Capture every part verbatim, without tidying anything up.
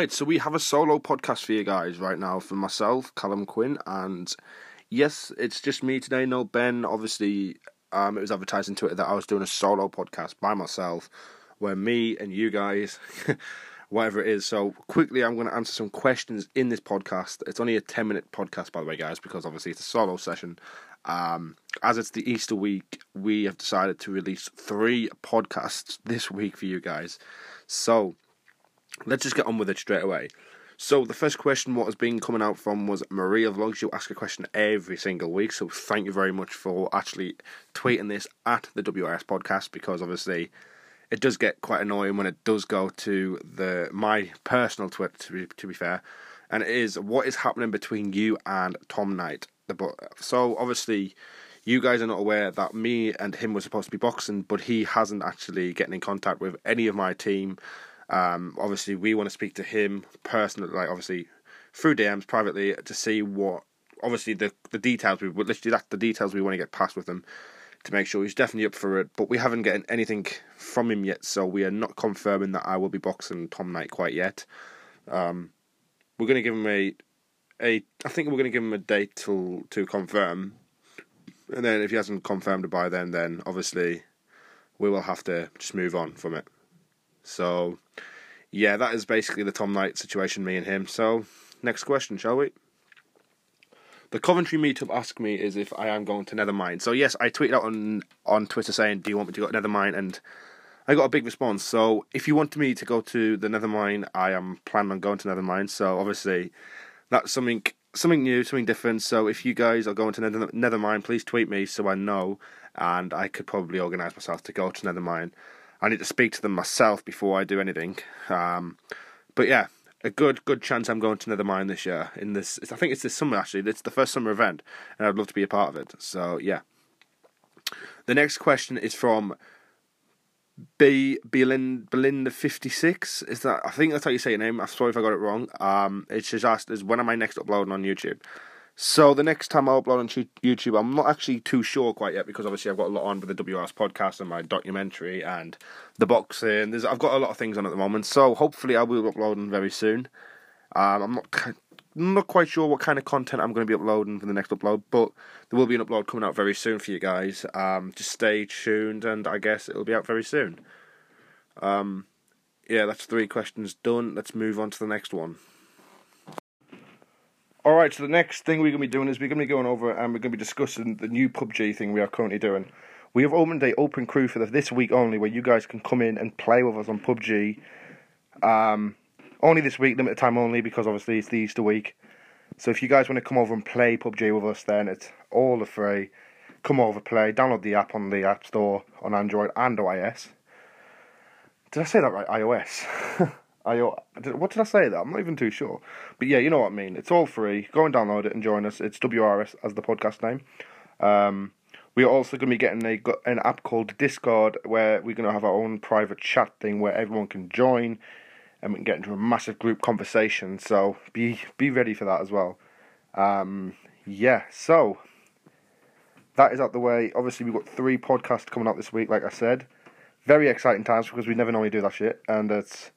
Right, so we have a solo podcast for you guys right now from myself, Callum Quinn, and yes, it's just me today, no Ben. Obviously, um, it was advertised on Twitter that I was doing a solo podcast by myself, where me and you guys, whatever it is. So quickly, I'm going to answer some questions in this podcast. It's only a ten-minute podcast, by the way, guys, because obviously it's a solo session. Um, as it's the Easter week, we have decided to release three podcasts this week for you guys. So let's just get on with it straight away. So the first question what has been coming out from was Maria Vlogs. You ask a question every single week, so thank you very much for actually tweeting this at the W R S podcast, because obviously it does get quite annoying when it does go to the my personal Twitter, to be, to be fair, and it is what is happening between you and Tom Knight. So obviously you guys are not aware that me and him were supposed to be boxing, but he hasn't actually gotten in contact with any of my team. Um, obviously, we want to speak to him personally, like obviously through D Ms privately, to see what obviously the the details we would literally that's the details we want to get past with him to make sure he's definitely up for it. But we haven't gotten anything from him yet, so we are not confirming that I will be boxing Tom Knight quite yet. Um, we're going to give him a a I think we're going to give him a date till to confirm, and then if he hasn't confirmed it by then, then obviously we will have to just move on from it. So, yeah, that is basically the Tom Knight situation, me and him. So, next question, shall we? The Coventry meetup asked me is if I am going to Nethermind. So, yes, I tweeted out on, on Twitter saying, do you want me to go to Nethermind? And I got a big response. So, if you want me to go to the Nethermind, I am planning on going to Nethermind. So, obviously, that's something something new, something different. So, if you guys are going to Nether, Nethermind, please tweet me so I know. And I could probably organise myself to go to Nethermind. I need to speak to them myself before I do anything. Um, but yeah, a good good chance I'm going to Nethermind this year. In this, I think it's this summer, actually. It's the first summer event, and I'd love to be a part of it. So, yeah. The next question is from B Belinda fifty-six. Is that, I think that's how you say your name. I'm sorry if I got it wrong. Um, it's just asked, is when am I next uploading on YouTube? So the next time I upload on YouTube, I'm not actually too sure quite yet, because obviously I've got a lot on with the W R S podcast and my documentary and the boxing. There's, I've got a lot of things on at the moment, so hopefully I will be uploading very soon. Um, I'm not not quite sure what kind of content I'm going to be uploading for the next upload, but there will be an upload coming out very soon for you guys. Um, just stay tuned, and I guess it will be out very soon. Um, yeah, that's three questions done. Let's move on to the next one. Alright, so the next thing we're going to be doing is we're going to be going over and we're going to be discussing the new P U B G thing we are currently doing. We have opened an open crew for this week only, where you guys can come in and play with us on P U B G. Um, only this week, limited time only, because obviously it's the Easter week. So if you guys want to come over and play P U B G with us, then it's all free. Come over, play, download the app on the App Store, on Android and iOS. Did I say that right? iOS. I, what did I say that? I'm not even too sure. But yeah, you know what I mean. It's all free. Go and download it and join us. It's W R S as the podcast name. Um, we are also going to be getting a, an app called Discord, where we're going to have our own private chat thing where everyone can join and we can get into a massive group conversation. So be be ready for that as well. Um, yeah, so that is out the way. Obviously, we've got three podcasts coming out this week, like I said. Very exciting times, because we never normally do that shit. And it's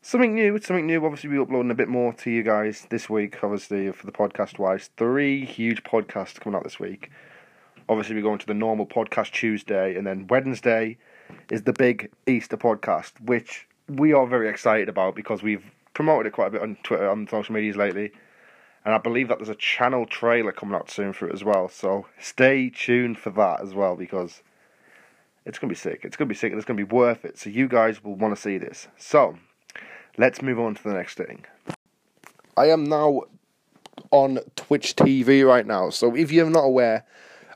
something new, it's something new. Obviously, we're uploading a bit more to you guys this week, obviously, for the podcast-wise. Three huge podcasts coming out this week. Obviously, we're going to the normal podcast Tuesday, and then Wednesday is the big Easter podcast, which we are very excited about, because we've promoted it quite a bit on Twitter, on social medias lately. And I believe that there's a channel trailer coming out soon for it as well, so stay tuned for that as well, because it's going to be sick. It's going to be sick, and it's going to be worth it, so you guys will want to see this. So let's move on to the next thing. I am now on Twitch T V right now. So if you're not aware,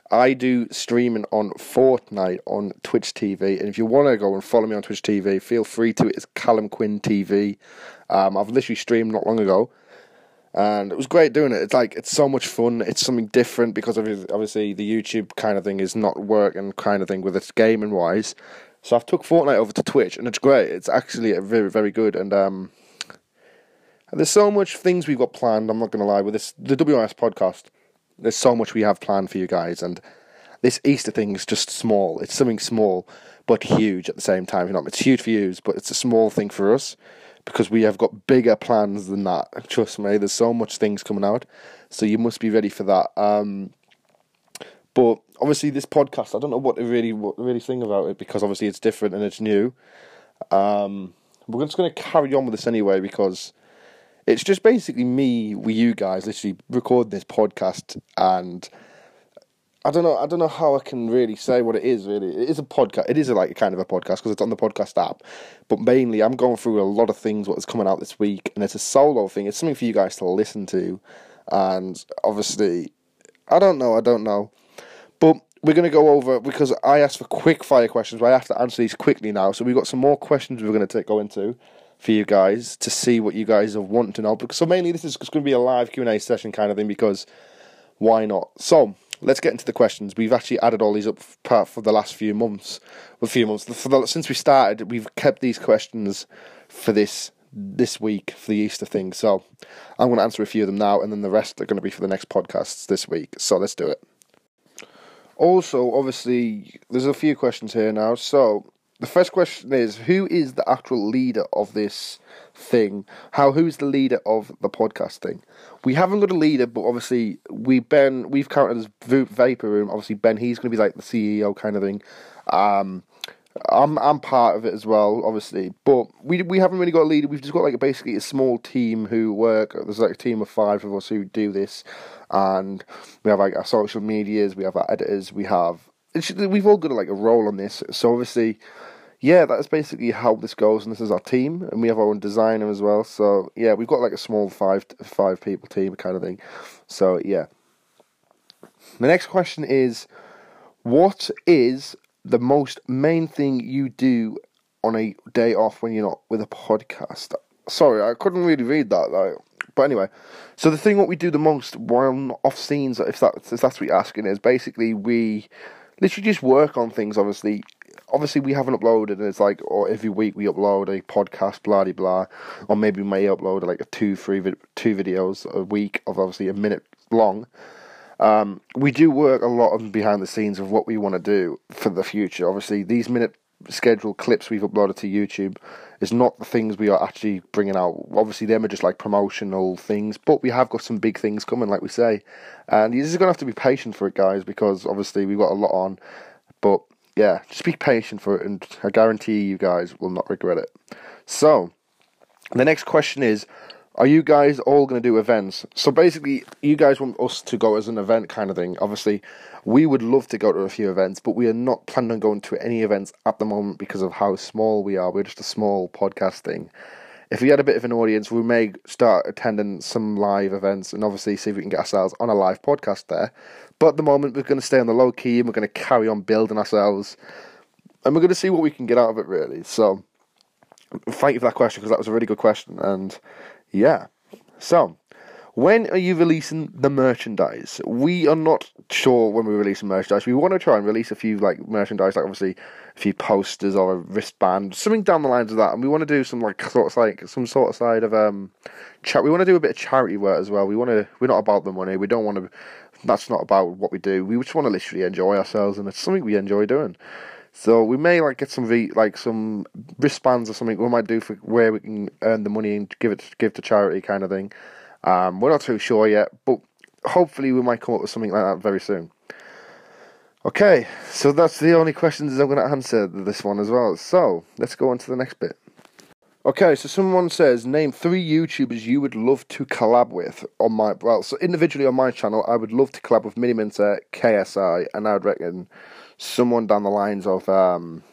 I do streaming on Fortnite on Twitch T V. And if you want to go and follow me on Twitch T V, feel free to. It's Callum Quinn T V. Um, I've literally streamed not long ago. And it was great doing it. It's like, it's so much fun. It's something different, because obviously the YouTube kind of thing is not working kind of thing with its gaming wise. So I've took Fortnite over to Twitch, and it's great. It's actually very, very good, and um, there's so much things we've got planned. I'm not going to lie, with this the W R S podcast, there's so much we have planned for you guys, and this Easter thing is just small. It's something small, but huge at the same time. You know, it's huge for you, but it's a small thing for us, because we have got bigger plans than that. Trust me, there's so much things coming out, so you must be ready for that. Um, but obviously this podcast, I don't know what to really, what to really think about it, because obviously it's different and it's new. Um, we're just going to carry on with this anyway, because it's just basically me with you guys literally recording this podcast, and I don't know. I don't know how I can really say what it is. Really, it is a podcast. It is a, like a kind of a podcast, because it's on the podcast app. But mainly, I'm going through a lot of things. What's coming out this week, and it's a solo thing. It's something for you guys to listen to, and obviously, I don't know. I don't know. But we're gonna go over, because I asked for quick fire questions, but I have to answer these quickly now. So we've got some more questions we're gonna take, go into for you guys to see what you guys want to know. So mainly, this is gonna be a live Q and A session kind of thing, because why not? So let's get into the questions. We've actually added all these up for the last few months. Well, few months for the, since we started, we've kept these questions for this this week for the Easter thing. So I'm going to answer a few of them now, and then the rest are going to be for the next podcasts this week. So let's do it. Also, obviously, there's a few questions here now. So the first question is, who is the actual leader of this thing? How who's the leader of the podcast thing? We haven't got a leader, but obviously we Ben we've counted as Vapor Room. Obviously Ben, he's going to be like the C E O kind of thing. Um, I'm I'm part of it as well, obviously, but we we haven't really got a leader. We've just got like a, basically a small team who work. There's like a team of five of us who do this, and we have like our social medias, we have our editors, we have it's, we've all got like a role on this. So obviously, yeah, that's basically how this goes, and this is our team, and we have our own designer as well. So yeah, we've got like a small five five people team kind of thing. So yeah. The next question is, what is the most main thing you do on a day off when you're not with a podcast? Sorry, I couldn't really read that though. But anyway, so the thing what we do the most while off scenes, if that if that's what you're asking, is basically we literally just work on things. Obviously. Obviously, we haven't uploaded, and it's like, or every week we upload a podcast, blah de blah, or maybe we may upload like two, three, vid- two videos a week of obviously a minute long. Um, we do work a lot on behind the scenes of what we want to do for the future. Obviously, these minute scheduled clips we've uploaded to YouTube is not the things we are actually bringing out. Obviously, them are just like promotional things, but we have got some big things coming, like we say, and you're just gonna have to be patient for it, guys, because obviously we've got a lot on, but. Yeah, just be patient for it, and I guarantee you guys will not regret it. So, the next question is, are you guys all going to do events? So basically, you guys want us to go as an event kind of thing. Obviously, we would love to go to a few events, but we are not planning on going to any events at the moment because of how small we are. We're just a small podcast thing. If we had a bit of an audience, we may start attending some live events and obviously see if we can get ourselves on a live podcast there. But at the moment, we're going to stay on the low key and we're going to carry on building ourselves. And we're going to see what we can get out of it, really. So, thank you for that question, because that was a really good question. And, yeah. So, when are you releasing the merchandise? We are not sure when we're releasing merchandise. We want to try and release a few like merchandise, like obviously a few posters or a wristband, something down the lines of that. And we want to do some like sort of like some sort of side of um, chat. We want to do a bit of charity work as well. We want to. We're not about the money. We don't want to. That's not about what we do. We just want to literally enjoy ourselves, and it's something we enjoy doing. So we may like get some re- like some wristbands or something we might do for where we can earn the money and give it give to charity kind of thing. Um, we're not too sure yet, but hopefully we might come up with something like that very soon. Okay, so that's the only questions I'm going to answer this one as well. So, let's go on to the next bit. Okay, so someone says, name three YouTubers you would love to collab with on my... Well, so individually on my channel, I would love to collab with Miniminter, K S I, and I would reckon someone down the lines of um,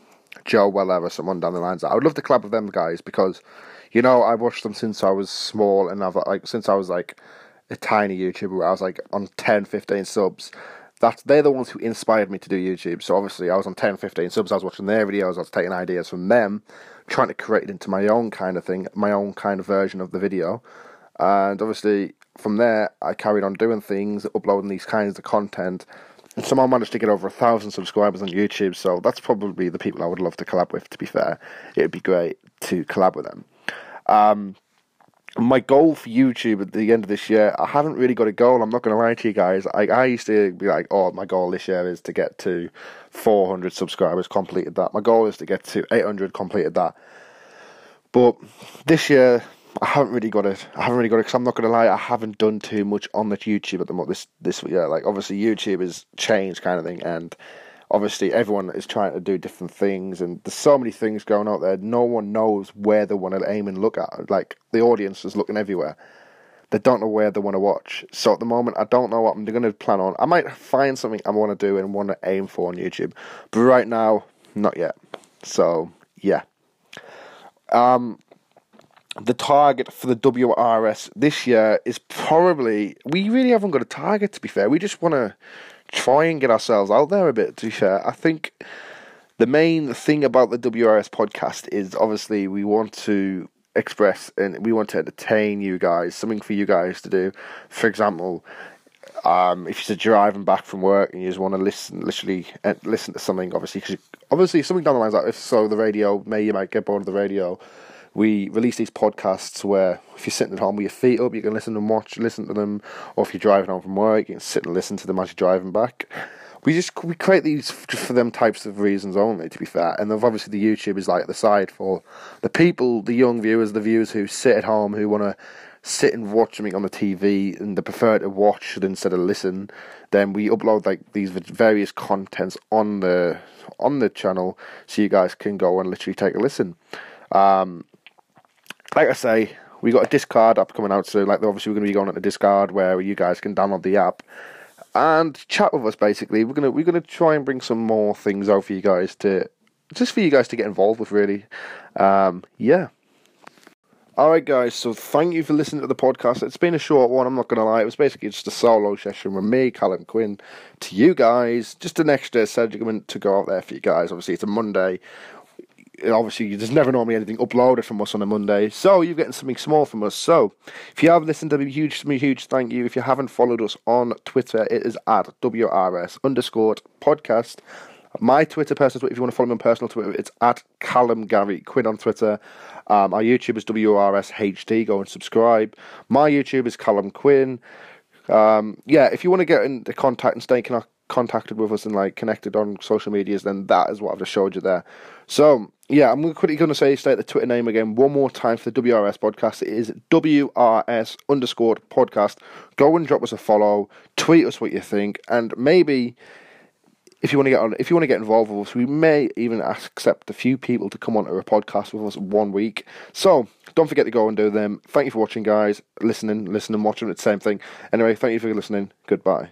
Joe Weller or someone down the lines. I would love to collab with them guys because... You know, I watched them since I was small, and I've like since I was like a tiny YouTuber, where I was like on ten, fifteen subs. That they're the ones who inspired me to do YouTube. So obviously, I was on ten, fifteen subs. I was watching their videos. I was taking ideas from them, trying to create it into my own kind of thing, my own kind of version of the video. And obviously, from there, I carried on doing things, uploading these kinds of content, and somehow managed to get over a thousand subscribers on YouTube. So that's probably the people I would love to collab with. To be fair, it'd be great to collab with them. Um, my goal for YouTube at the end of this year, I haven't really got a goal, I'm not going to lie to you guys. I, I used to be like, oh, my goal this year is to get to four hundred subscribers, completed that. My goal is to get to eight hundred, completed that. But this year, I haven't really got it. I haven't really got it because I'm not going to lie, I haven't done too much on the YouTube at the moment this this year. Like, obviously, YouTube has changed kind of thing, and obviously, everyone is trying to do different things, and there's so many things going out there. No one knows where they want to aim and look at. Like, the audience is looking everywhere. They don't know where they want to watch. So at the moment, I don't know what I'm going to plan on. I might find something I want to do and want to aim for on YouTube, but right now, not yet. So, yeah. Um... The target for the W R S this year is probably... We really haven't got a target, to be fair. We just want to try and get ourselves out there a bit, to be fair. I think the main thing about the W R S podcast is, obviously, we want to express and we want to entertain you guys. Something for you guys to do. For example, um, if you're driving back from work and you just want to listen, literally uh, listen to something, obviously. Cause you, obviously, something down the lines like this. So the radio, maybe you might get bored of the radio. We release these podcasts where if you're sitting at home with your feet up, you can listen and watch, listen to them. Or if you're driving home from work, you can sit and listen to them as you're driving back. We just we create these just for them types of reasons only, to be fair. And obviously the YouTube is like the side for the people, the young viewers, the viewers who sit at home, who want to sit and watch something on the T V and they prefer to watch instead of listen. Then we upload like these various contents on the, on the channel so you guys can go and literally take a listen. Um... Like I say, we got a Discord app coming out soon. Like, obviously, we're going to be going on to Discord where you guys can download the app and chat with us. Basically, we're gonna we're gonna try and bring some more things out for you guys to just for you guys to get involved with. Really, um, yeah. All right, guys. So thank you for listening to the podcast. It's been a short one. I'm not going to lie. It was basically just a solo session with me, Callum Quinn, to you guys. Just an extra segment to go out there for you guys. Obviously, it's a Monday. Obviously, there's never normally anything uploaded from us on a Monday, so you're getting something small from us. So, if you have listened to me, huge, huge thank you. If you haven't followed us on Twitter, it is at W R S underscore podcast. My Twitter personal Twitter, if you want to follow me on personal Twitter, it's at Callum Gary Quinn on Twitter. Um, our YouTube is W R S H D. Go and subscribe. My YouTube is Callum Quinn. Um, yeah, if you want to get into contact and stay connected. contacted with us and like connected on social medias, then that is what I've just showed you there. So yeah, I'm quickly going to say state the Twitter name again one more time for the W R S podcast. It is W R S underscore podcast. Go and drop us a follow, tweet us what you think, and maybe if you want to get on, if you want to get involved with us, we may even ask, accept a few people to come onto a podcast with us one week. So don't forget to go and do them. Thank you for watching, guys. Listening, listening, watching. It's the same thing. Anyway, thank you for listening. Goodbye.